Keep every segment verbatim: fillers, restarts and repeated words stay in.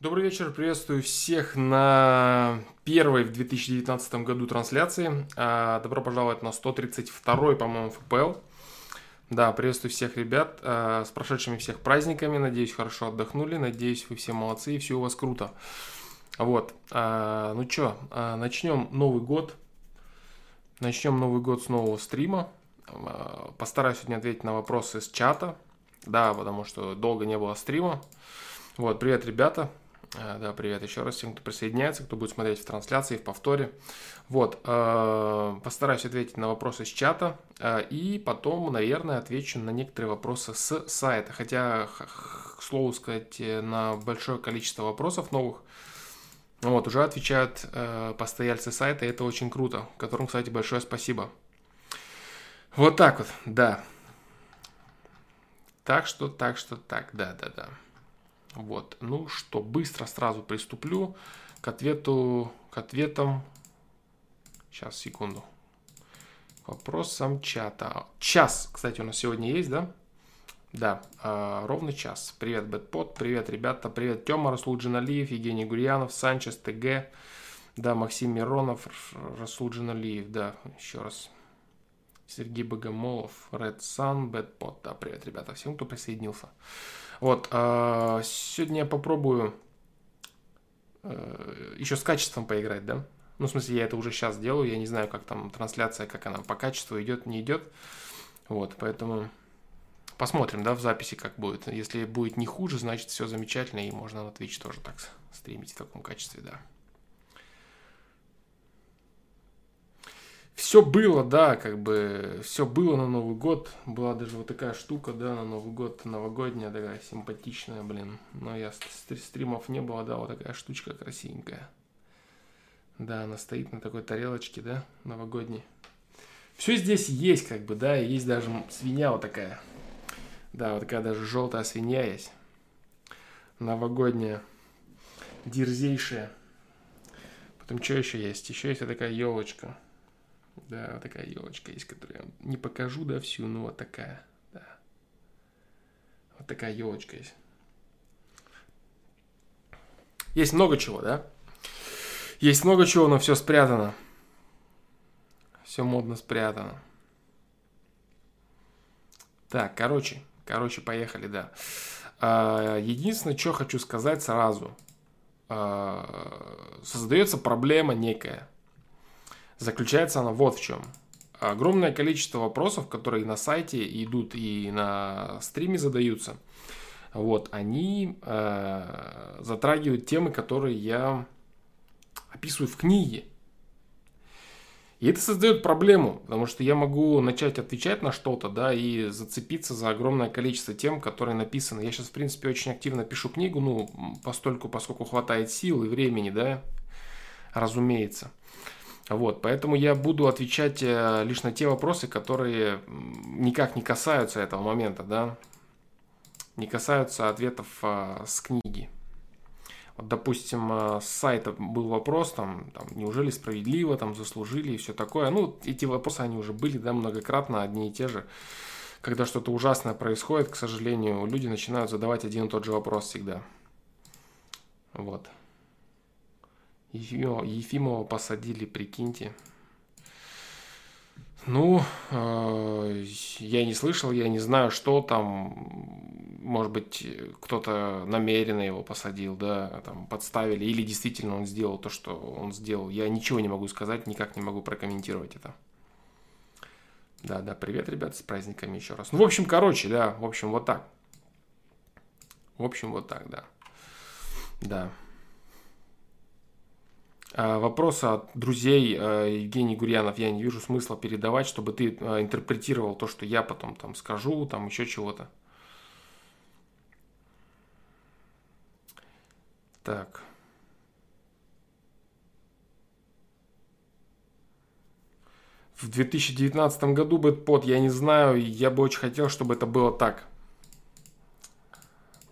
Добрый вечер, приветствую всех на первой в две тысячи девятнадцатом году трансляции. Добро пожаловать на сто тридцать второй, по-моему, эф пи эл. Да, приветствую всех ребят, с прошедшими всех праздниками, надеюсь, хорошо отдохнули, надеюсь, вы все молодцы и все у вас круто. Вот, ну чё, начнем Новый год, начнем Новый год с нового стрима, постараюсь сегодня ответить на вопросы с чата, да, потому что долго не было стрима. Вот, привет, ребята. Да, привет еще раз всем, кто присоединяется, кто будет смотреть в трансляции, в повторе. Вот, э, постараюсь ответить на вопросы с чата, э, и потом, наверное, отвечу на некоторые вопросы с сайта. Хотя, к слову сказать, на большое количество вопросов новых вот, уже отвечают э, постояльцы сайта, и это очень круто, которым, кстати, большое спасибо. Вот так вот, да. Так что, так что, так, да-да-да. Вот, ну что, быстро сразу приступлю к ответу, к ответам, сейчас, секунду, к вопросам чата. Час, кстати, у нас сегодня есть, да? Да, э, ровно час. Привет, Bad Pod, привет, ребята, привет, Тёма, Расул Джиналиев, Евгений Гурьянов, Санчес, ТГ, да, Максим Миронов, Расул Джиналиев, да, еще раз, Сергей Богомолов, Red Sun, Bad Pod, да, привет, ребята, всем, кто присоединился. Вот, э, сегодня я попробую э, еще с качеством поиграть, да? Ну, в смысле, я это уже сейчас делаю, я не знаю, как там трансляция, как она по качеству идет, не идет. Вот, поэтому посмотрим, да, в записи, как будет. Если будет не хуже, значит, все замечательно, и можно на Twitch тоже так стримить в таком качестве, да. Все было, да, как бы, все было на Новый год, была даже вот такая штука, да, на Новый год, новогодняя такая симпатичная, блин, но я стримов не было, да, вот такая штучка красивенькая, да, она стоит на такой тарелочке, да, новогодней, все здесь есть, как бы, да, есть даже свинья вот такая, да, вот такая даже желтая свинья есть, новогодняя, дерзейшая, потом что еще есть, еще есть вот такая елочка. Да, вот такая елочка есть, которую я не покажу, да, всю, но вот такая, да. Вот такая елочка есть. Есть много чего, да? Есть много чего, но все спрятано. Все модно спрятано. Так, короче, короче, поехали, да. Единственное, что хочу сказать сразу. Создается проблема некая. Заключается она вот в чем. Огромное количество вопросов, которые на сайте идут и на стриме задаются, вот, они э, затрагивают темы, которые я описываю в книге. И это создает проблему, потому что я могу начать отвечать на что-то, да, и зацепиться за огромное количество тем, которые написаны. Я сейчас, в принципе, очень активно пишу книгу, ну, постольку, поскольку хватает сил и времени, да, разумеется. Вот, поэтому я буду отвечать лишь на те вопросы, которые никак не касаются этого момента, да, не касаются ответов а, с книги. Вот, допустим, с сайта был вопрос, там, там, неужели справедливо, там, заслужили и все такое. Ну, эти вопросы, они уже были, да, многократно, одни и те же. Когда что-то ужасное происходит, к сожалению, люди начинают задавать один и тот же вопрос всегда. Вот. Ефимова посадили, прикиньте. Ну, э, я не слышал, я не знаю, что там. Может быть, кто-то намеренно его посадил, да, там подставили. Или действительно он сделал то, что он сделал. Я ничего не могу сказать, никак не могу прокомментировать это. Да, да, привет, ребят, с праздниками еще раз. Ну, в общем, короче, да, в общем, вот так. В общем, вот так, да. Да. Вопросы от друзей, Евгений Гурьянов, я не вижу смысла передавать, чтобы ты интерпретировал то, что я потом там скажу, там еще чего-то. Так. В две тысячи девятнадцатом году Bad Pod, я не знаю, я бы очень хотел, чтобы это было так.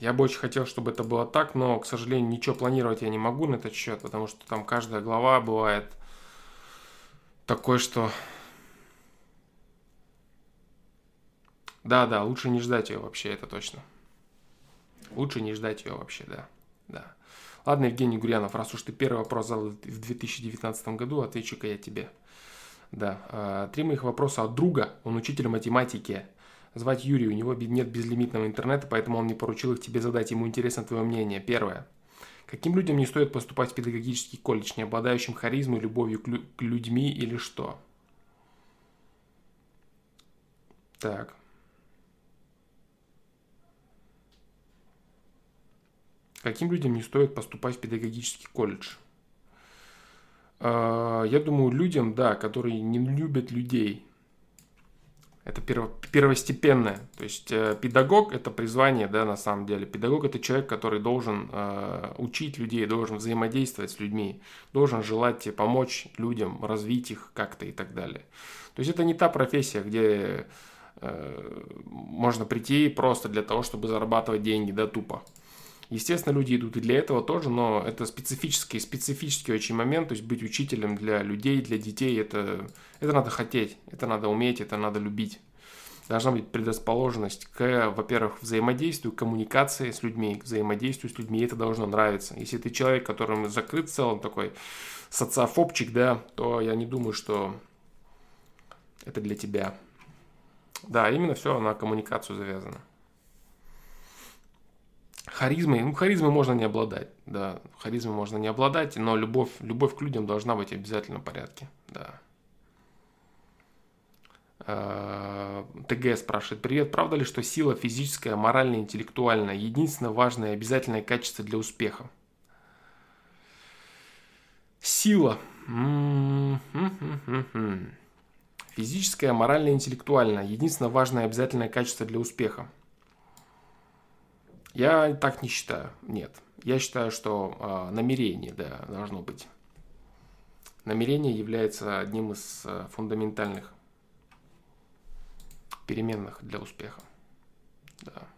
Я бы очень хотел, чтобы это было так, но, к сожалению, ничего планировать я не могу на этот счет, потому что там каждая глава бывает такой, что... Да-да, лучше не ждать ее вообще, это точно. Лучше не ждать ее вообще, да. Да. Ладно, Евгений Гурьянов, раз уж ты первый вопрос задал в две тысячи девятнадцатом году, отвечу-ка я тебе. Да. Три моих вопроса от друга, он учитель математики. Звать Юрий, у него нет безлимитного интернета, поэтому он мне поручил их тебе задать, ему интересно твое мнение. Первое. Каким людям не стоит поступать в педагогический колледж, не обладающим харизмой, любовью к, лю к людьми или что? Так. Каким людям не стоит поступать в педагогический колледж? Э-э, я думаю, людям, да, которые не любят людей. Это первостепенное. То есть э, педагог – это призвание, да, на самом деле. Педагог – это человек, который должен э, учить людей, должен взаимодействовать с людьми, должен желать помочь людям, развить их как-то и так далее. То есть это не та профессия, где э, можно прийти просто для того, чтобы зарабатывать деньги, да, тупо. Естественно, люди идут и для этого тоже, но это специфический, специфический очень момент, то есть быть учителем для людей, для детей, это, это надо хотеть, это надо уметь, это надо любить. Должна быть предрасположенность к, во-первых, взаимодействию, коммуникации с людьми, к взаимодействию с людьми, это должно нравиться. Если ты человек, которому закрыт в целом, такой социофобчик, да, то я не думаю, что это для тебя. Да, именно все на коммуникацию завязано. Харизмой, ну, харизмой можно не обладать, да, харизмой можно не обладать, но любовь, любовь к людям должна быть обязательно в порядке, да. ТГ спрашивает: привет, правда ли, что сила физическая, моральная, интеллектуальная, единственное важное и обязательное качество для успеха? Сила. Физическая, моральная, интеллектуальная, единственное важное и обязательное качество для успеха. Я так не считаю, нет. Я считаю, что э, намерение, да, должно быть. Намерение является одним из э, фундаментальных переменных для успеха. Да.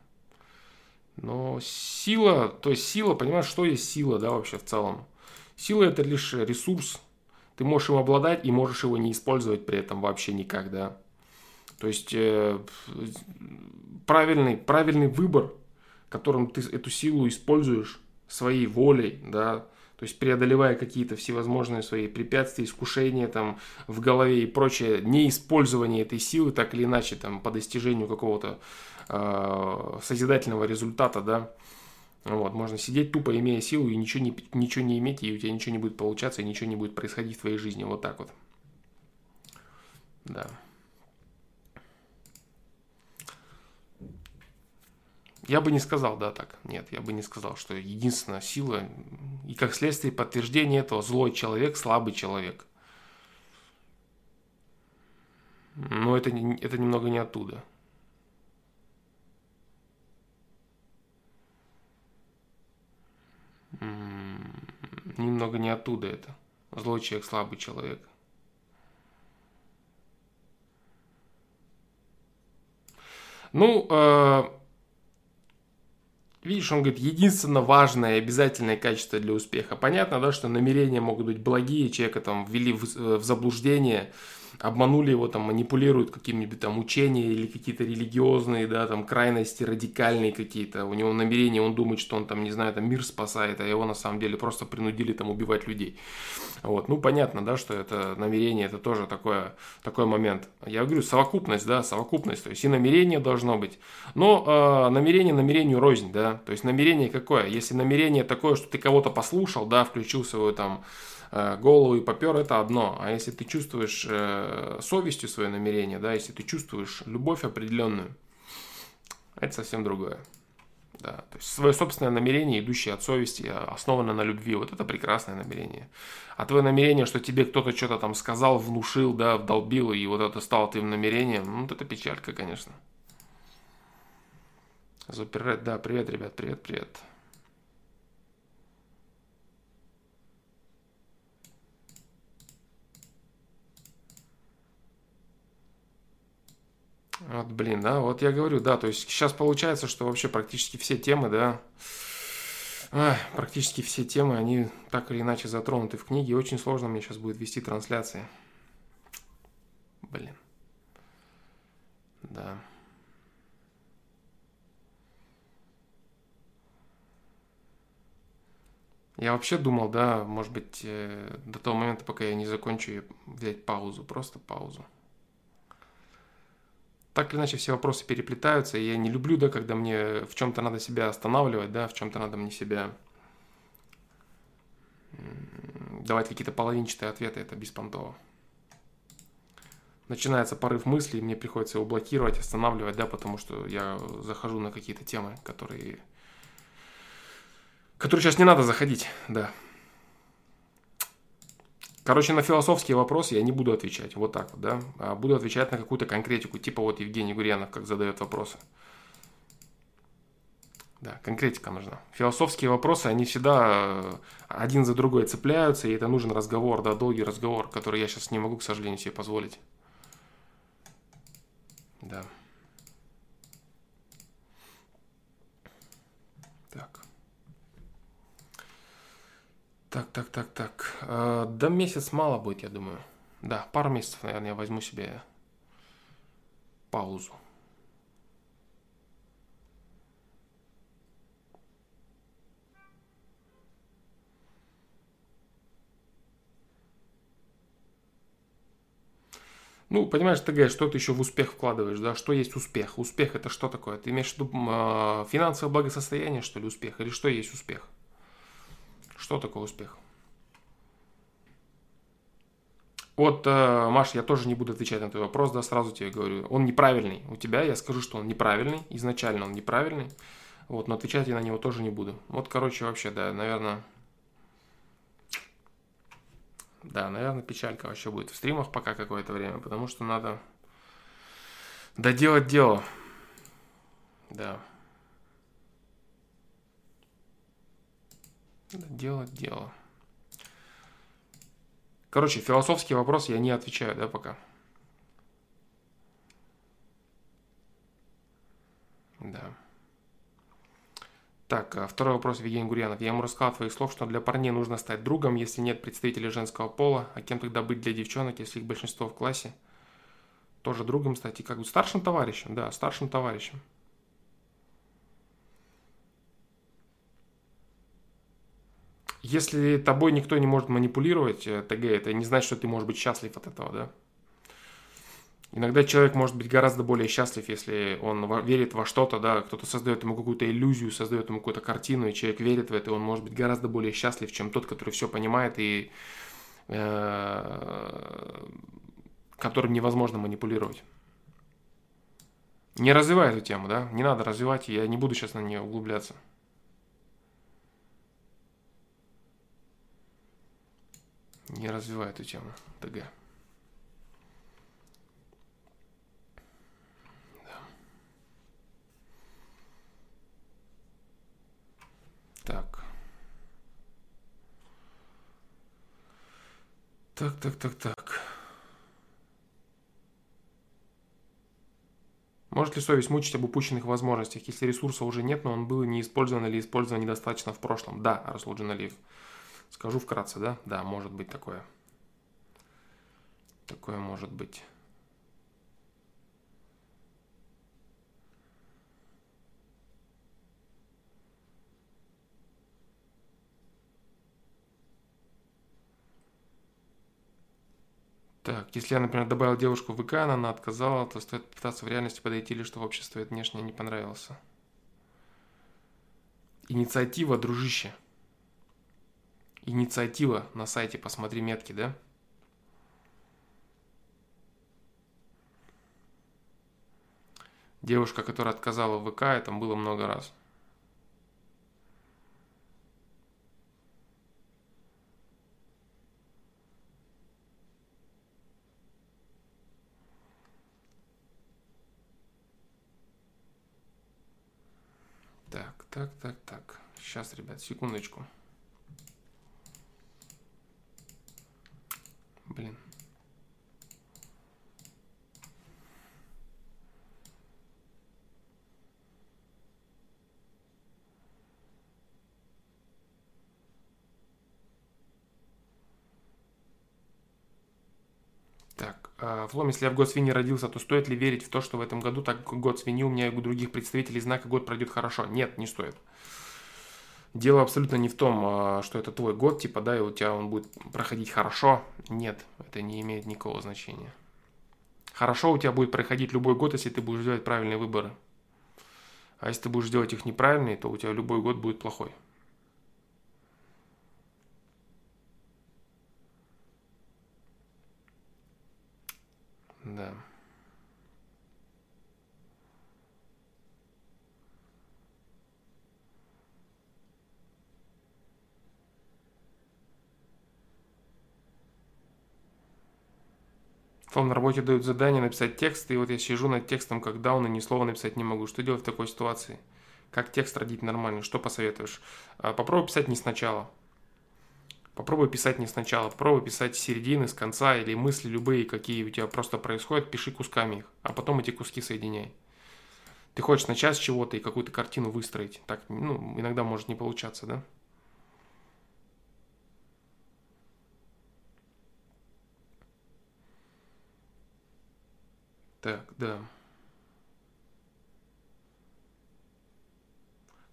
Но сила, то есть сила, понимаешь, что есть сила, да, вообще в целом? Сила – это лишь ресурс. Ты можешь им обладать и можешь его не использовать при этом вообще никак, да. То есть э, правильный, правильный выбор, которым ты эту силу используешь своей волей, да, то есть преодолевая какие-то всевозможные свои препятствия, искушения там в голове и прочее, неиспользование этой силы так или иначе там по достижению какого-то э, созидательного результата, да, вот, можно сидеть тупо имея силу и ничего не, ничего не иметь, и у тебя ничего не будет получаться, и ничего не будет происходить в твоей жизни, вот так вот, да. Я бы не сказал, да, так, нет, я бы не сказал, что единственная сила, и как следствие подтверждение этого, злой человек, слабый человек. Но это, это немного не оттуда. Немного не оттуда это. Злой человек, слабый человек. Ну, э видишь, он говорит, единственно важное и обязательное качество для успеха. Понятно, да, что намерения могут быть благие, человека там ввели в, в заблуждение, обманули его, там, манипулируют какими-нибудь там учениями или какие-то религиозные, да, там, крайности радикальные какие-то. У него намерения, он думает, что он там, не знаю, там, мир спасает, а его на самом деле просто принудили там убивать людей. Вот, ну, понятно, да, что это намерение, это тоже такое, такой момент. Я говорю, совокупность, да, совокупность, то есть и намерение должно быть. Но э, намерение намерению рознь, да. То есть намерение какое? Если намерение такое, что ты кого-то послушал, да, включил свою там голову и попер, это одно. А если ты чувствуешь э, совестью свое намерение, да, если ты чувствуешь любовь определенную, это совсем другое. Да, то есть свое собственное намерение, идущее от совести, основано на любви. Вот это прекрасное намерение. А твое намерение, что тебе кто-то что-то там сказал, внушил, да, вдолбил, и вот это стало твоим намерением, ну, вот это печалька, конечно. Зуперред, да, привет, ребят, привет, привет. Вот, блин, да, вот я говорю, да, то есть сейчас получается, что вообще практически все темы, да, эх, практически все темы, они так или иначе затронуты в книге, и очень сложно мне сейчас будет вести трансляции. Блин. Да. Я вообще думал, да, может быть, до того момента, пока я не закончу, взять паузу, просто паузу. Так или иначе, все вопросы переплетаются, и я не люблю, да, когда мне в чем-то надо себя останавливать, да, в чем-то надо мне себя давать какие-то половинчатые ответы, это беспонтово. Начинается порыв мыслей, мне приходится его блокировать, останавливать, да, потому что я захожу на какие-то темы, которые... которые сейчас не надо заходить, да. Короче, на философские вопросы я не буду отвечать, вот так вот, да. А буду отвечать на какую-то конкретику, типа вот Евгений Гурьянов, как задает вопросы. Да, конкретика нужна. Философские вопросы, они всегда один за другой цепляются, и это нужен разговор, да, долгий разговор, который я сейчас не могу, к сожалению, себе позволить. Да. Так. Так, так, так, так. Э, да месяц мало будет, я думаю. Да, пару месяцев, наверное, я возьму себе паузу. Ну, понимаешь, ТГ, что ты еще в успех вкладываешь, да? Что есть успех? Успех – это что такое? Ты имеешь в виду э, финансовое благосостояние, что ли, успех? Или что есть успех? Что такое успех? Вот, э, Маш, я тоже не буду отвечать на твой вопрос, да, сразу тебе говорю. Он неправильный. У тебя я скажу, что он неправильный. Изначально он неправильный. Вот, но отвечать я на него тоже не буду. Вот, короче, вообще, да, наверное... Да, наверное, печалька вообще будет в стримах пока какое-то время, потому что надо доделать дело. Да. Доделать дело. Короче, философский вопрос я не отвечаю, да, пока. Да. Так, второй вопрос, Евгений Гурьянов. Я ему рассказал твоих слов, что для парней нужно стать другом, если нет представителей женского пола. А кем тогда быть для девчонок, если их большинство в классе? Тоже другом стать и как бы старшим товарищем, да, старшим товарищем. Если тобой никто не может манипулировать, ТГ, это не значит, что ты можешь быть счастлив от этого, да? Иногда человек может быть гораздо более счастлив, если он верит во что-то, да, кто-то создает ему какую-то иллюзию, создает ему какую-то картину, и человек верит в это, и он может быть гораздо более счастлив, чем тот, который все понимает и э, которым невозможно манипулировать. Не развивай эту тему, да, не надо развивать, я не буду сейчас на нее углубляться. Не развивай эту тему, ТГ. Так. Так, так, так, так. Может ли совесть мучить об упущенных возможностях, если ресурса уже нет, но он был не использован или использован недостаточно в прошлом? Да, Расул Джиналиев. Скажу вкратце, да? Да, может быть такое. Такое может быть. Так, если я, например, добавил девушку в ВК, она отказала, то стоит пытаться в реальности подойти, или что обществу это внешне не понравился. Инициатива, дружище. Инициатива на сайте, посмотри метки, да? Девушка, которая отказала в ВК, это было много раз. Так, так, так, так. Сейчас, ребят, секундочку. Блин. Так, Флом, если я в год свиньи родился, то стоит ли верить в то, что в этом году, так как год свиньи у меня и у других представителей знака, год пройдет хорошо? Нет, не стоит. Дело абсолютно не в том, что это твой год, типа, да, и у тебя он будет проходить хорошо. Нет, это не имеет никакого значения. Хорошо у тебя будет проходить любой год, если ты будешь делать правильные выборы. А если ты будешь делать их неправильные, то у тебя любой год будет плохой. Да. Флом, на работе дают задание написать текст, и вот я сижу над текстом, как даун, и ни слова написать не могу. Что делать в такой ситуации? Как текст родить нормально? Что посоветуешь? Попробуй писать не сначала. Попробуй писать не сначала. Попробуй писать с середины, с конца, или мысли любые, какие у тебя просто происходят, пиши кусками их, а потом эти куски соединяй. Ты хочешь на час чего-то и какую-то картину выстроить. Так, ну, иногда может не получаться, да? Так, да.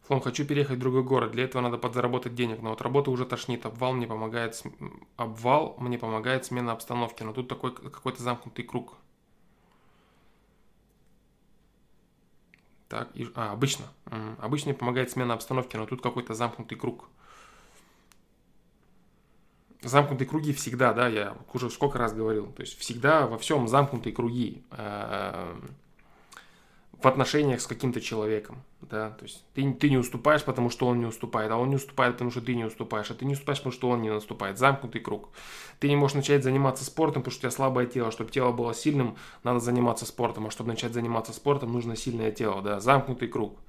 Флом, хочу переехать в другой город. Для этого надо подзаработать денег. Но от работы уже тошнит. Обвал мне помогает, обвал мне помогает смена обстановки. Но тут такой какой-то замкнутый круг. Так, и... а, обычно. Угу. Обычно мне помогает смена обстановки, но тут какой-то замкнутый круг. Замкнутые круги всегда, да, я уже сколько раз говорил. То есть всегда во всем замкнутые круги э, в отношениях с каким-то человеком, да. То есть ты, ты не уступаешь, потому что он не уступает, а он не уступает, потому что ты не уступаешь, а ты не уступаешь, потому что он не наступает. Замкнутый круг. Ты не можешь начать заниматься спортом, потому что у тебя слабое тело. Чтобы тело было сильным, надо заниматься спортом, а чтобы начать заниматься спортом, нужно сильное тело, да. Замкнутый круг.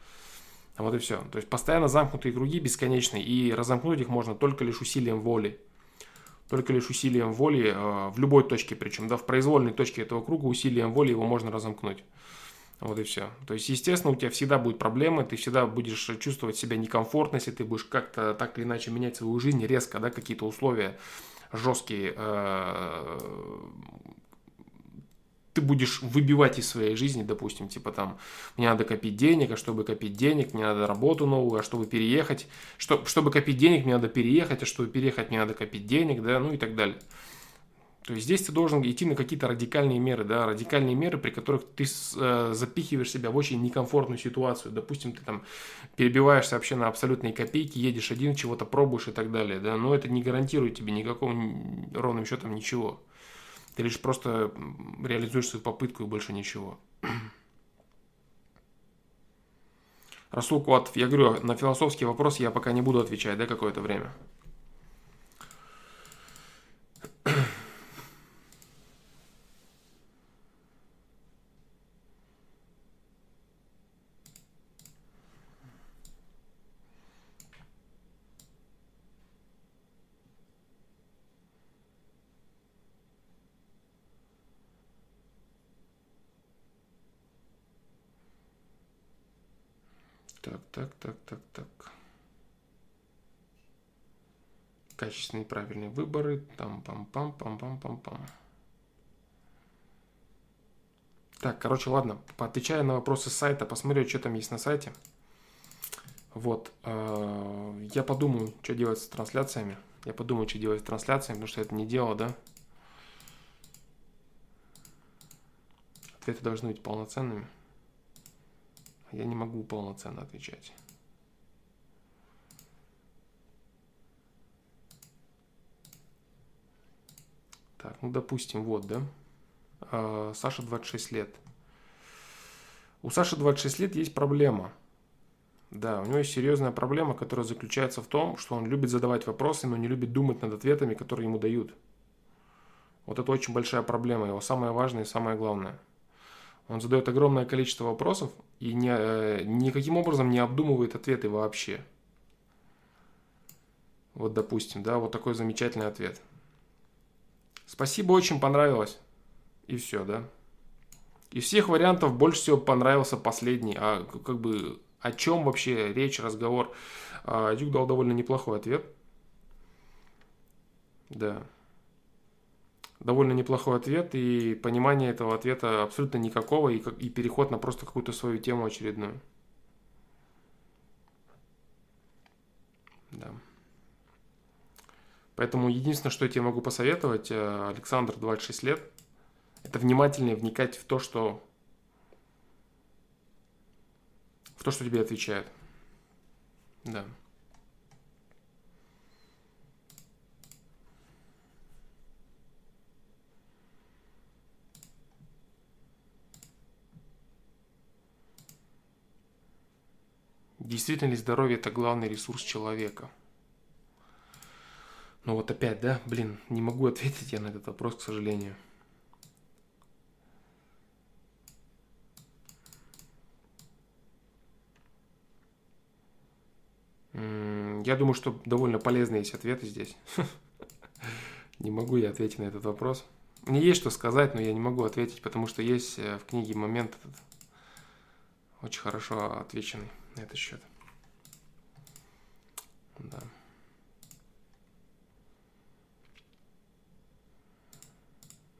Вот и все. То есть постоянно замкнутые круги бесконечные, и разомкнуть их можно только лишь усилием воли. Только лишь усилием воли, э, в любой точке, причем, да, в произвольной точке этого круга усилием воли его можно разомкнуть. Вот и все. То есть, естественно, у тебя всегда будут проблемы, ты всегда будешь чувствовать себя некомфортно, если ты будешь как-то так или иначе менять свою жизнь резко, да, какие-то условия жесткие. Э, ты будешь выбивать из своей жизни, допустим, типа там, мне надо копить денег, а чтобы копить денег, мне надо работу новую, а чтобы переехать, что, чтобы копить денег, мне надо переехать, а чтобы переехать, мне надо копить денег, да, ну и так далее. То есть здесь ты должен идти на какие-то радикальные меры, да, радикальные меры, при которых ты э, запихиваешь себя в очень некомфортную ситуацию. Допустим, ты там перебиваешься вообще на абсолютные копейки, едешь один, чего-то пробуешь и так далее, да, но это не гарантирует тебе никакого ровным счетом ничего. Ты лишь просто реализуешь свою попытку и больше ничего. Расул Куат, я говорю, на философский вопрос я пока не буду отвечать, да, какое-то время. Так, так, так, так, так. Качественные правильные выборы. Там, пам, пам, пам, пам, пам, пам. Так, короче, ладно. Поотвечаю на вопросы сайта, посмотрю, что там есть на сайте. Вот. Я подумаю, что делать с трансляциями. Я подумаю, что делать с трансляциями, потому что я это не делал, да? Ответы должны быть полноценными. Я не могу полноценно отвечать. Так, ну допустим, вот, да. Э, Саша двадцать шесть лет. У Саши двадцать шесть лет есть проблема. Да, у него есть серьезная проблема, которая заключается в том, что он любит задавать вопросы, но не любит думать над ответами, которые ему дают. Вот это очень большая проблема, его самое важное и самое главное. Он задает огромное количество вопросов и не, никаким образом не обдумывает ответы вообще. Вот, допустим, да, вот такой замечательный ответ. Спасибо, очень понравилось. И все, да. Из всех вариантов больше всего понравился последний. А как бы о чем вообще речь, разговор? А, Дюк дал довольно неплохой ответ. Да. Довольно неплохой ответ, и понимание этого ответа абсолютно никакого, и, как, и переход на просто какую-то свою тему очередную. Да. Поэтому единственное, что я тебе могу посоветовать, Александр, двадцать шесть лет, это внимательнее вникать в то, что, в то, что тебе отвечает. Да. Действительно ли здоровье – это главный ресурс человека? Ну вот опять, да? Блин, не могу ответить я на этот вопрос, к сожалению. Я думаю, что довольно полезные есть ответы здесь. Не могу я ответить на этот вопрос. Мне есть что сказать, но я не могу ответить, потому что есть в книге момент этот очень хорошо отвеченный. На этот счет. Да.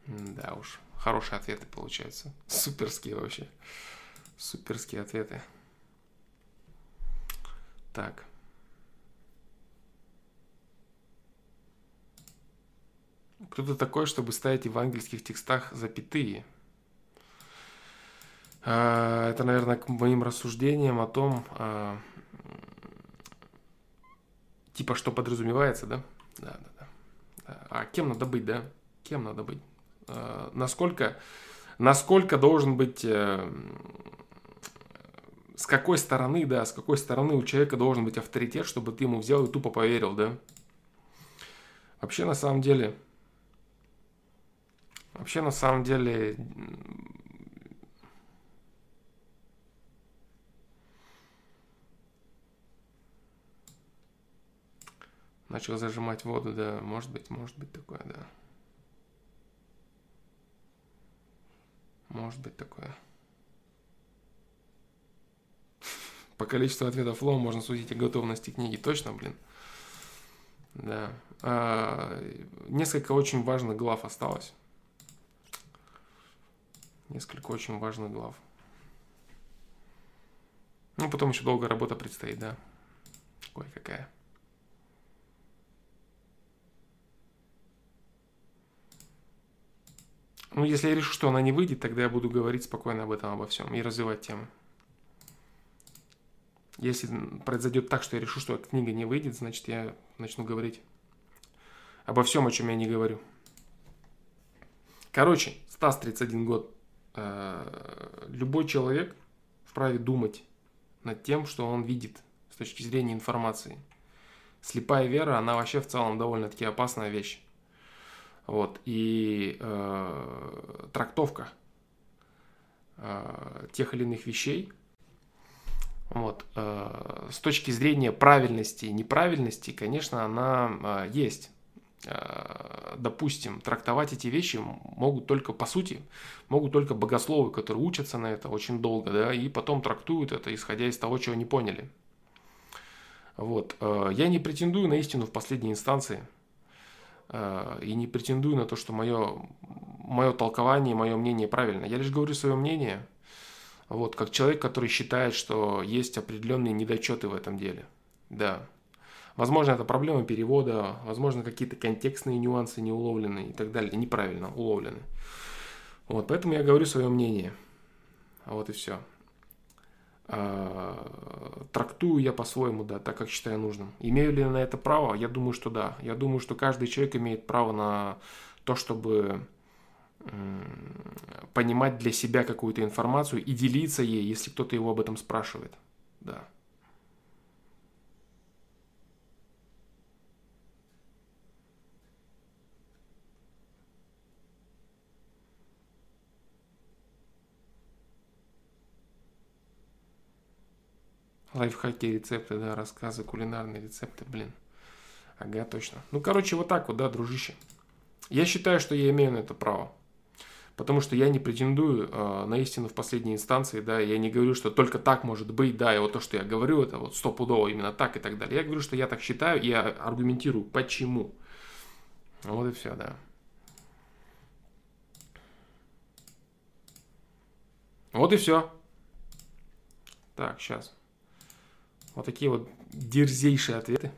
Да уж, хорошие ответы получаются. Суперские вообще. Суперские ответы. Так. Кто ты такой, чтобы ставить в евангельских текстах запятые? Это, наверное, к моим рассуждениям о том, типа, что подразумевается, да? Да, да, да. А кем надо быть, да? Кем надо быть? Насколько, насколько должен быть, с какой стороны, да, с какой стороны у человека должен быть авторитет, чтобы ты ему взял и тупо поверил, да? Вообще, на самом деле, вообще, на самом деле... Начал зажимать воду, да, может быть, может быть такое, да. Может быть такое. По количеству ответов Флоу можно судить о готовности книги. Точно, блин? Да. А, несколько очень важных глав осталось. Несколько очень важных глав. Ну, потом еще долго работа предстоит, да. Кое-какая. Ну, если я решу, что она не выйдет, тогда я буду говорить спокойно об этом, обо всем и развивать тему. Если произойдет так, что я решу, что книга не выйдет, значит, я начну говорить обо всем, о чем я не говорю. Короче, Стас, тридцать один год. Любой человек вправе думать над тем, что он видит с точки зрения информации. Слепая вера, она вообще в целом довольно-таки опасная вещь. Вот, и э, трактовка э, тех или иных вещей вот, э, с точки зрения правильности и неправильности, конечно, она э, есть. Э, допустим, трактовать эти вещи могут только, по сути, могут только богословы, которые учатся на это очень долго, да, и потом трактуют это, исходя из того, чего не поняли. Вот, э, я не претендую на истину в последней инстанции. И не претендую на то, что мое, мое толкование, мое мнение правильно. Я лишь говорю свое мнение, вот, как человек, который считает, что есть определенные недочеты в этом деле. Да. Возможно, это проблема перевода, возможно, какие-то контекстные нюансы не уловлены и так далее, неправильно уловлены. Вот, поэтому я говорю свое мнение. Вот и все. Трактую я по-своему, да, так как считаю нужным. Имею ли я на это право? Я думаю, что да. Я думаю, что каждый человек имеет право на то, чтобы понимать для себя какую-то информацию и делиться ей, если кто-то его об этом спрашивает. Да. Лайфхаки, рецепты, да, рассказы, кулинарные рецепты, блин. Ага, точно. Ну, короче, вот так вот, да, дружище. Я считаю, что я имею на это право. Потому что я не претендую э, на истину в последней инстанции, да, я не говорю, что только так может быть, да, и вот то, что я говорю, это вот стопудово именно так и так далее. Я говорю, что я так считаю, и я аргументирую, почему. Вот и все, да. Вот и все. Так, сейчас. Вот такие вот дерзейшие ответы.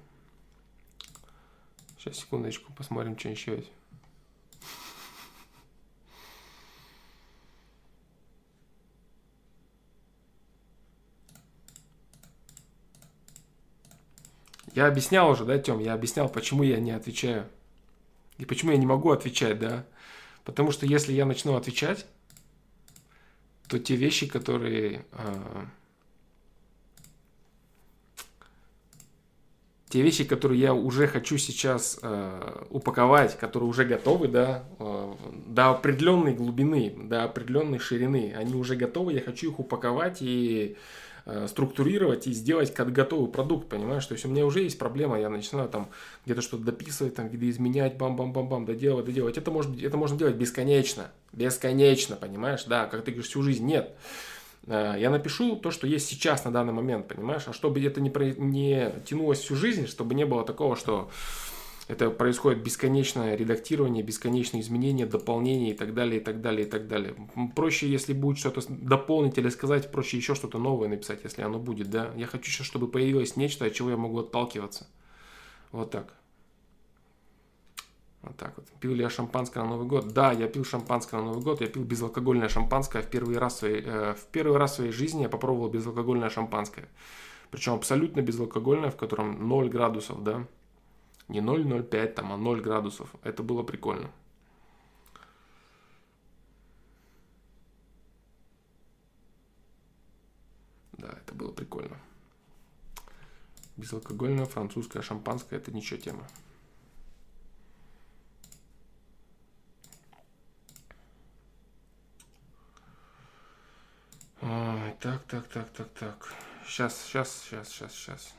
Сейчас, секундочку, посмотрим, что еще есть. Я объяснял уже, да, Тём? Я объяснял, почему я не отвечаю. И почему я не могу отвечать, да? Потому что если я начну отвечать, то те вещи, которые... Э, те вещи, которые я уже хочу сейчас э, упаковать, которые уже готовы, да, э, до определенной глубины, до определенной ширины, они уже готовы, я хочу их упаковать и... структурировать и сделать как готовый продукт, понимаешь? То есть у меня уже есть проблема, я начинаю там где-то что-то дописывать, там видоизменять, бам-бам-бам-бам, доделывать, доделывать. Это, может, это можно делать бесконечно, бесконечно, понимаешь? Да, как ты говоришь, всю жизнь нет. Я напишу то, что есть сейчас на данный момент, понимаешь? А чтобы это не, про... не тянулось всю жизнь, чтобы не было такого, что это происходит бесконечное редактирование, бесконечные изменения, дополнения и так далее, и так далее, и так далее. Проще, если будет что-то дополнить или сказать, проще еще что-то новое написать, если оно будет, да. Я хочу сейчас, чтобы появилось нечто, от чего я могу отталкиваться. Вот так. Вот так вот. Пил ли я шампанское на Новый год? Да, я пил шампанское на Новый год. Я пил безалкогольное шампанское. В первый раз в своей, э, в первый раз в своей жизни я попробовал безалкогольное шампанское. Причем абсолютно безалкогольное, в котором ноль градусов, да. Не ноль ноль пять там, а ноль градусов. Это было прикольно. Да, это было прикольно. Безалкогольное французское шампанское – это ничего тема. Ой, так, так, так, так, так. Сейчас, сейчас, сейчас, сейчас, сейчас.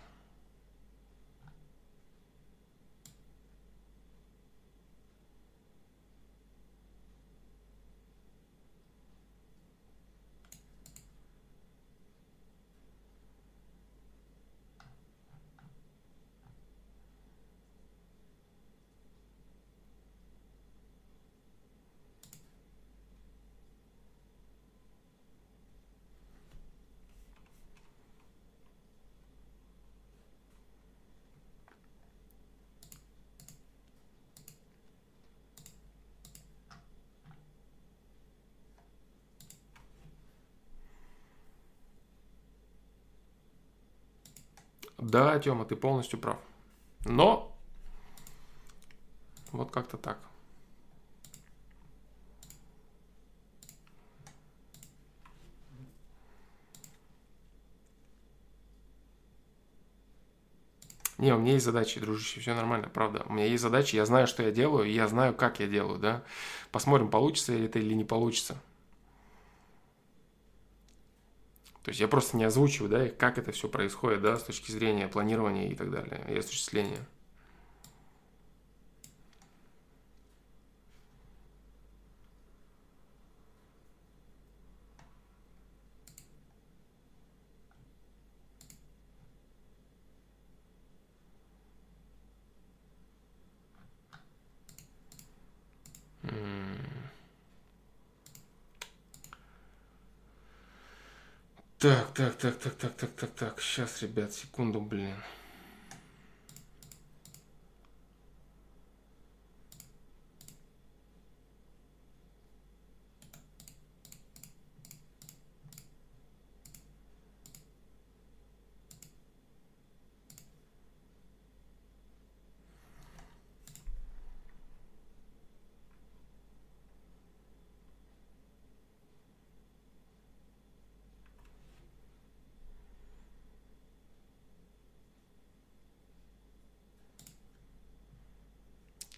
Да, Тёма, ты полностью прав. Но вот как-то так. Не, у меня есть задачи, дружище, все нормально, правда. У меня есть задачи, я знаю, что я делаю, и я знаю, как я делаю, да. Посмотрим, получится это или не получится. То есть я просто не озвучиваю, да, как это все происходит, да, с точки зрения планирования и так далее, и осуществления. Так, так, так, так, так, так, так, так, сейчас, ребят, секунду, блин.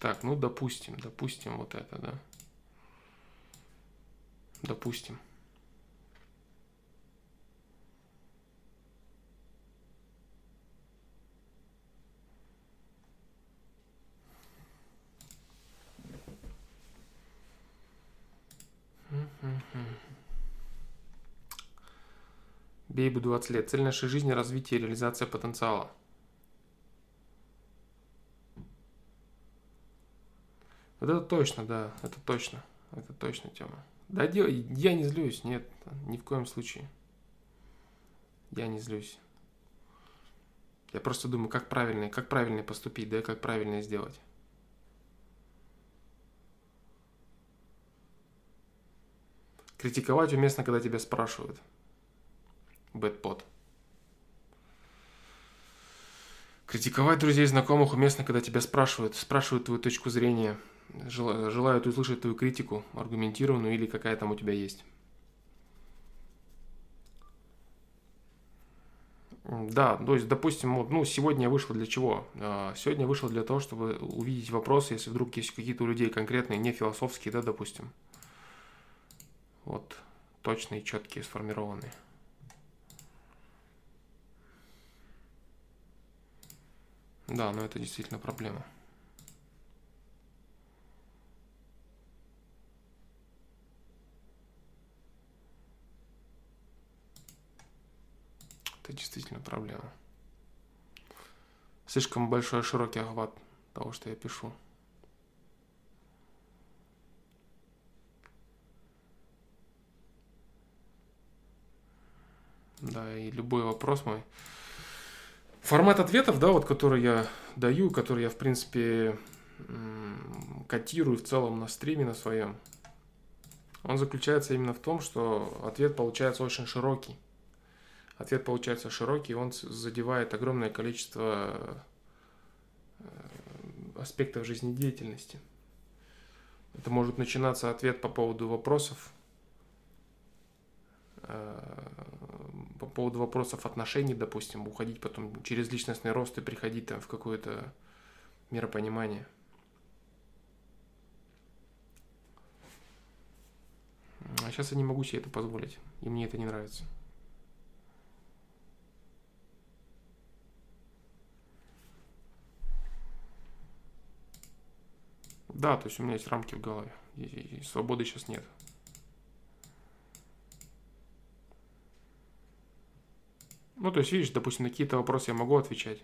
Так, ну допустим, допустим вот это, да. Допустим. Бейбу двадцать лет. Цель нашей жизни – развитие и реализация потенциала. Вот это точно, да, это точно, это точно тема. Да, я не злюсь, нет, ни в коем случае. Я не злюсь. Я просто думаю, как правильно, как правильно поступить, да, как правильно сделать. Критиковать уместно, когда тебя спрашивают. Bad Pod. Критиковать друзей и знакомых уместно, когда тебя спрашивают. Спрашивают твою точку зрения. Желают услышать твою критику, аргументированную или какая там у тебя есть. Да, то есть, допустим, вот, ну, сегодня я вышел для чего? Сегодня я вышел для того, чтобы увидеть вопросы, если вдруг есть какие-то у людей конкретные, не философские, да, допустим. Вот, точные, четкие, сформированные. Да, но это действительно проблема. Это действительно проблема. Слишком большой, широкий охват того, что я пишу. Да, и любой вопрос мой. Формат ответов, да, вот, который я даю, который я, в принципе, котирую в целом на стриме на своем, он заключается именно в том, что ответ получается очень широкий. Ответ получается широкий, он задевает огромное количество аспектов жизнедеятельности. Это может начинаться ответ по поводу вопросов, по поводу вопросов отношений, допустим, уходить потом через личностный рост и приходить там в какое-то миропонимание. А сейчас я не могу себе это позволить, и мне это не нравится. Да, то есть у меня есть рамки в голове, и, и, и свободы сейчас нет. Ну, то есть, видишь, допустим, на какие-то вопросы я могу отвечать.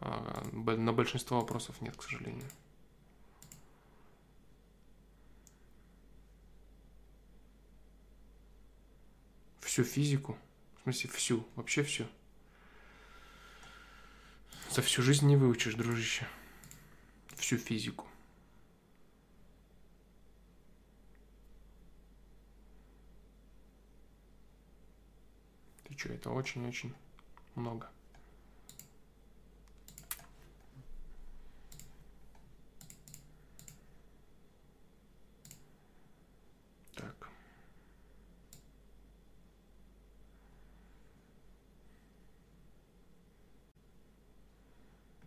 А на большинство вопросов нет, к сожалению. Всю физику, в смысле всю, вообще всю. За всю жизнь не выучишь, дружище. Всю физику. Ты чё, это очень-очень много. Так.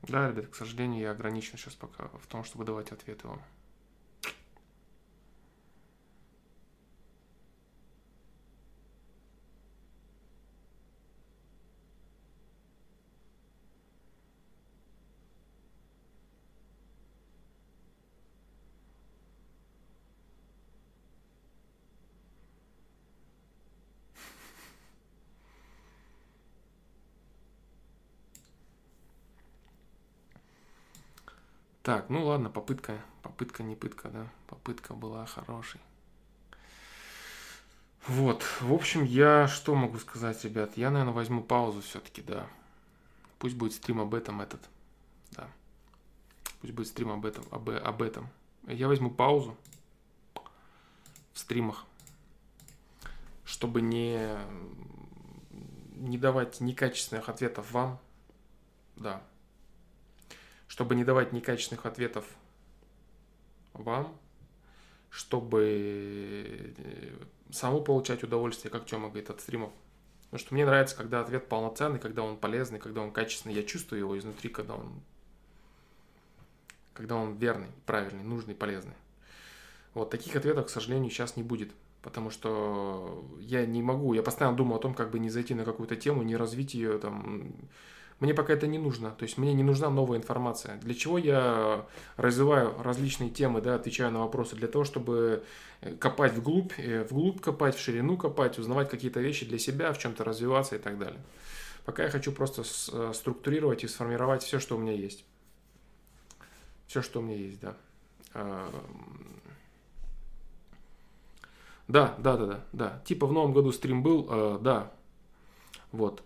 Да, ребят, к сожалению, я ограничен сейчас пока в том, чтобы давать ответы вам. Так, ну ладно, попытка, попытка не пытка, да, попытка была хорошей. Вот, в общем, я что могу сказать, ребят, я, наверное, возьму паузу все-таки, да. Пусть будет стрим об этом этот, да. Пусть будет стрим об этом, об, об этом. Я возьму паузу в стримах, чтобы не, не давать некачественных ответов вам, да. Чтобы не давать некачественных ответов вам, чтобы саму получать удовольствие, как Тёма говорит, от стримов. Потому что мне нравится, когда ответ полноценный, когда он полезный, когда он качественный. Я чувствую его изнутри, когда он, когда он верный, правильный, нужный, полезный. Вот таких ответов, к сожалению, сейчас не будет. Потому что я не могу, я постоянно думаю о том, как бы не зайти на какую-то тему, не развить ее там... Мне пока это не нужно, то есть мне не нужна новая информация. Для чего я развиваю различные темы, да, отвечаю на вопросы? Для того, чтобы копать вглубь, вглубь копать, в ширину копать, узнавать какие-то вещи для себя, в чем-то развиваться и так далее. Пока я хочу просто структурировать и сформировать все, что у меня есть. Все, что у меня есть, да. Да, да, да, да, да. Типа в новом году стрим был, да, вот.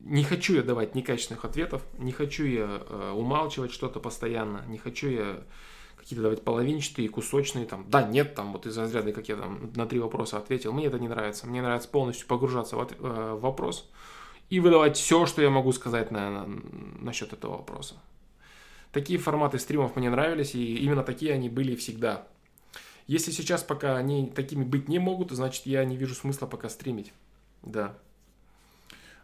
Не хочу я давать некачественных ответов, не хочу я э, умалчивать что-то постоянно, не хочу я какие-то давать половинчатые, кусочные, там, да, нет, там, вот из разряда, как я там на три вопроса ответил, мне это не нравится. Мне нравится полностью погружаться в, от, э, в вопрос и выдавать все, что я могу сказать на, на, насчет этого вопроса. Такие форматы стримов мне нравились, и именно такие они были всегда. Если сейчас пока они такими быть не могут, значит, я не вижу смысла пока стримить. Да.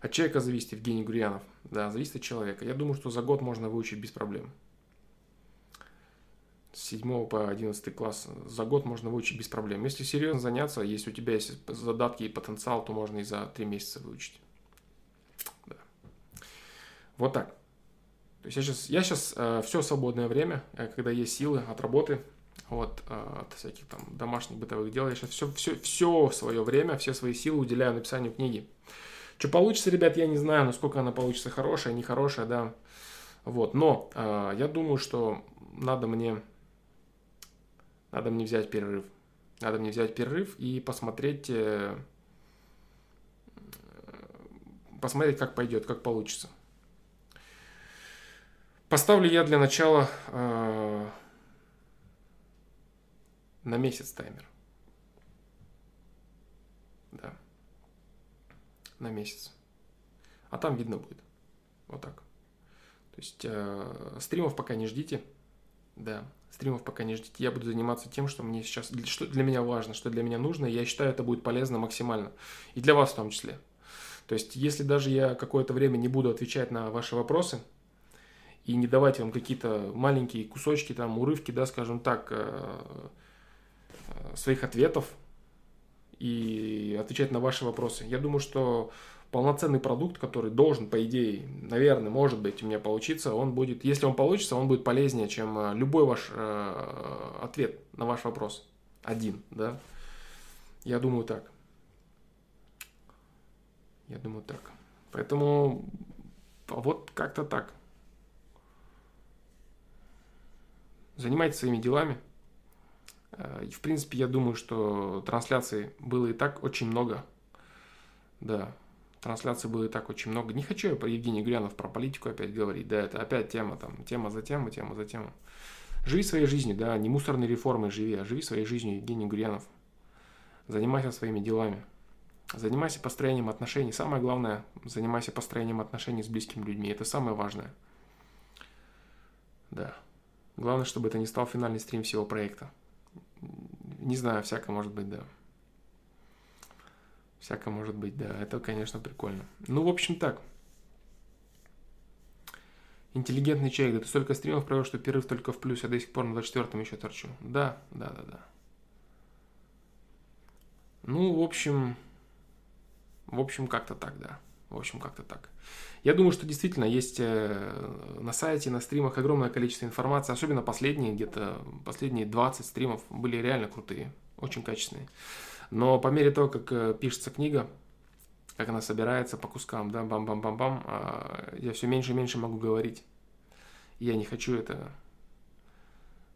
От человека зависит, Евгений Гурьянов. Да, зависит от человека. Я думаю, что за год можно выучить без проблем. С седьмого по одиннадцатый класс за год можно выучить без проблем. Если серьезно заняться, если у тебя есть задатки и потенциал, то можно и за три месяца выучить. Да. Вот так. То есть я сейчас, я сейчас э, все свободное время, э, когда есть силы от работы, вот, э, от всяких там домашних бытовых дел, я сейчас все, все, все свое время, все свои силы уделяю написанию книги. Что получится, ребят, я не знаю, насколько она получится хорошая, нехорошая, да. Вот, но э, я думаю, что надо мне... Надо мне взять перерыв. Надо мне взять перерыв и посмотреть, посмотреть, как пойдет, как получится. Поставлю я для начала э, на месяц таймер. Да. На месяц. А там видно будет. Вот так. То есть э, стримов пока не ждите. Да. Стримов пока не ждите. Я буду заниматься тем, что мне сейчас, что для меня важно, что для меня нужно. Я считаю, это будет полезно максимально. И для вас в том числе. То есть, если даже я какое-то время не буду отвечать на ваши вопросы и не давать вам какие-то маленькие кусочки, там, урывки, да, скажем так, своих ответов и отвечать на ваши вопросы, я думаю, что полноценный продукт, который должен, по идее, наверное, может быть, у меня получиться, он будет, если он получится, он будет полезнее, чем любой ваш э, ответ на ваш вопрос. Один, да? Я думаю так. Я думаю так. Поэтому вот как-то так. Занимайтесь своими делами. И, в принципе, я думаю, что трансляций было и так очень много. Да. Трансляции было и так очень много. Не хочу я про Евгения Гурьянова, про политику опять говорить. Да, это опять тема, там, тема за тему, тема за тему. Живи своей жизнью, да, не мусорной реформой живи, а живи своей жизнью, Евгений Гурьянов. Занимайся своими делами. Занимайся построением отношений. Самое главное, занимайся построением отношений с близкими людьми. Это самое важное. Да. Главное, чтобы это не стал финальный стрим всего проекта. Не знаю, всяко может быть, да. Всяко может быть, да. Это, конечно, прикольно. Ну, в общем, так. Интеллигентный человек. Да ты столько стримов провел, что перерыв только в плюс. Я до сих пор на двадцать четвёртом еще торчу. Да, да, да, да. Ну, в общем... В общем, как-то так, да. В общем, как-то так. Я думаю, что действительно есть на сайте, на стримах огромное количество информации. Особенно последние, где-то последние двадцать стримов были реально крутые. Очень качественные. Но по мере того, как пишется книга, как она собирается по кускам, да, бам-бам-бам-бам, я все меньше и меньше могу говорить. Я не хочу это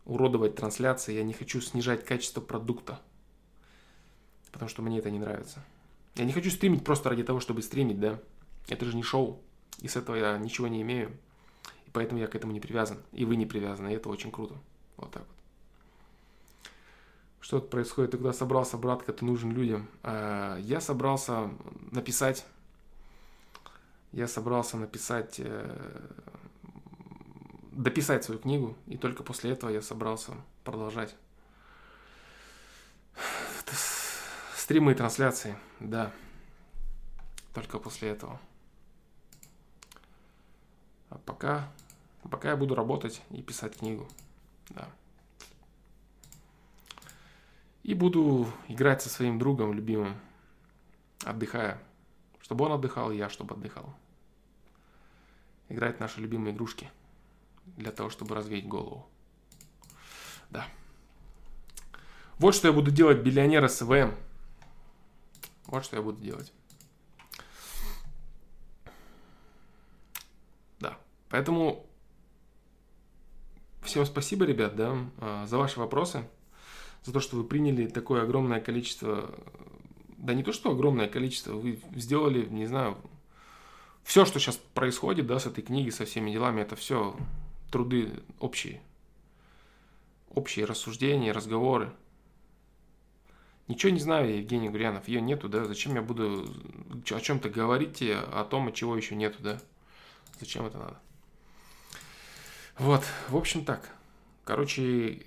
уродовать трансляции, я не хочу снижать качество продукта, потому что мне это не нравится. Я не хочу стримить просто ради того, чтобы стримить, да. Это же не шоу, и с этого я ничего не имею, и поэтому я к этому не привязан, и вы не привязаны, и это очень круто. Вот так вот. Что тут происходит? Ты куда собрался, братка, ты нужен людям? Я собрался написать, я собрался написать, дописать свою книгу, и только после этого я собрался продолжать стримы и трансляции, да, только после этого. А пока, пока я буду работать и писать книгу, да. И буду играть со своим другом, любимым, отдыхая. Чтобы он отдыхал, и я, чтобы отдыхал. Играть в наши любимые игрушки. Для того, чтобы развеять голову. Да. Вот что я буду делать, биллионер эс вэ эм. Вот что я буду делать. Да. Поэтому всем спасибо, ребят, да, за ваши вопросы. За то, что вы приняли такое огромное количество, да не то, что огромное количество, вы сделали, не знаю, все, что сейчас происходит, да, с этой книгой, со всеми делами, это все труды общие. общие рассуждения, разговоры. Ничего не знаю я, Евгений Гурьянов, ее нету, да? Зачем я буду о чем-то говорить, о том, чего еще нету, да? Зачем это надо? Вот, в общем так. Короче,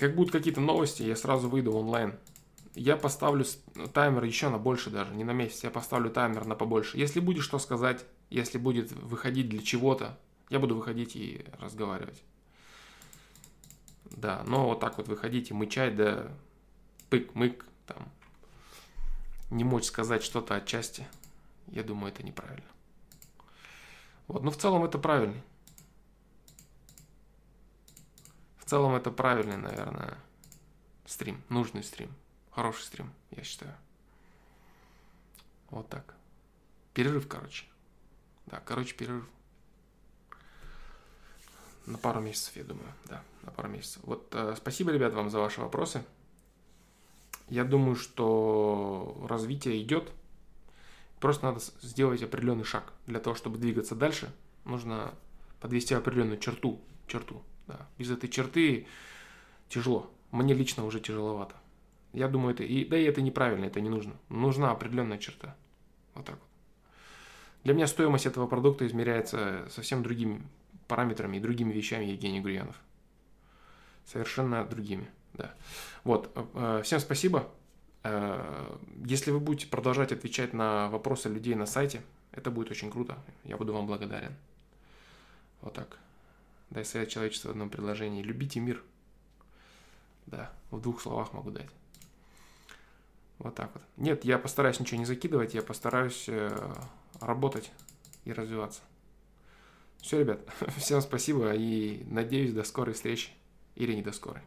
как будут какие-то новости, я сразу выйду онлайн. Я поставлю таймер еще на больше даже, не на месяц, я поставлю таймер на побольше. Если будет что сказать, если будет выходить для чего-то, я буду выходить и разговаривать. Да, но вот так вот выходить и мычать, да... пык-мык, там, не мочь сказать что-то отчасти, я думаю, это неправильно. Вот, но в целом это правильный. В целом это правильный, наверное, стрим, нужный стрим, хороший стрим, я считаю. Вот так. Перерыв, короче. Да, короче, перерыв. На пару месяцев, я думаю, да, на пару месяцев. Вот, э, спасибо, ребят, вам за ваши вопросы. Я думаю, что развитие идет. Просто надо сделать определенный шаг. Для того, чтобы двигаться дальше, нужно подвести определенную черту. Черту, да. Без этой черты тяжело. Мне лично уже тяжеловато. Я думаю, это... И, да и это неправильно, это не нужно. Нужна определенная черта. Вот так вот. Для меня стоимость этого продукта измеряется совсем другими параметрами и другими вещами, Евгений Гурьянов. Совершенно другими. Да. Вот, всем спасибо. Если вы будете продолжать отвечать на вопросы людей на сайте, это будет очень круто. Я буду вам благодарен. Вот так. Дай совет человечеству в одном предложении. Любите мир. Да, в двух словах могу дать. Вот так вот. Нет, я постараюсь ничего не закидывать, я постараюсь работать и развиваться. Все, ребят, всем спасибо и надеюсь, до скорой встречи или не до скорой.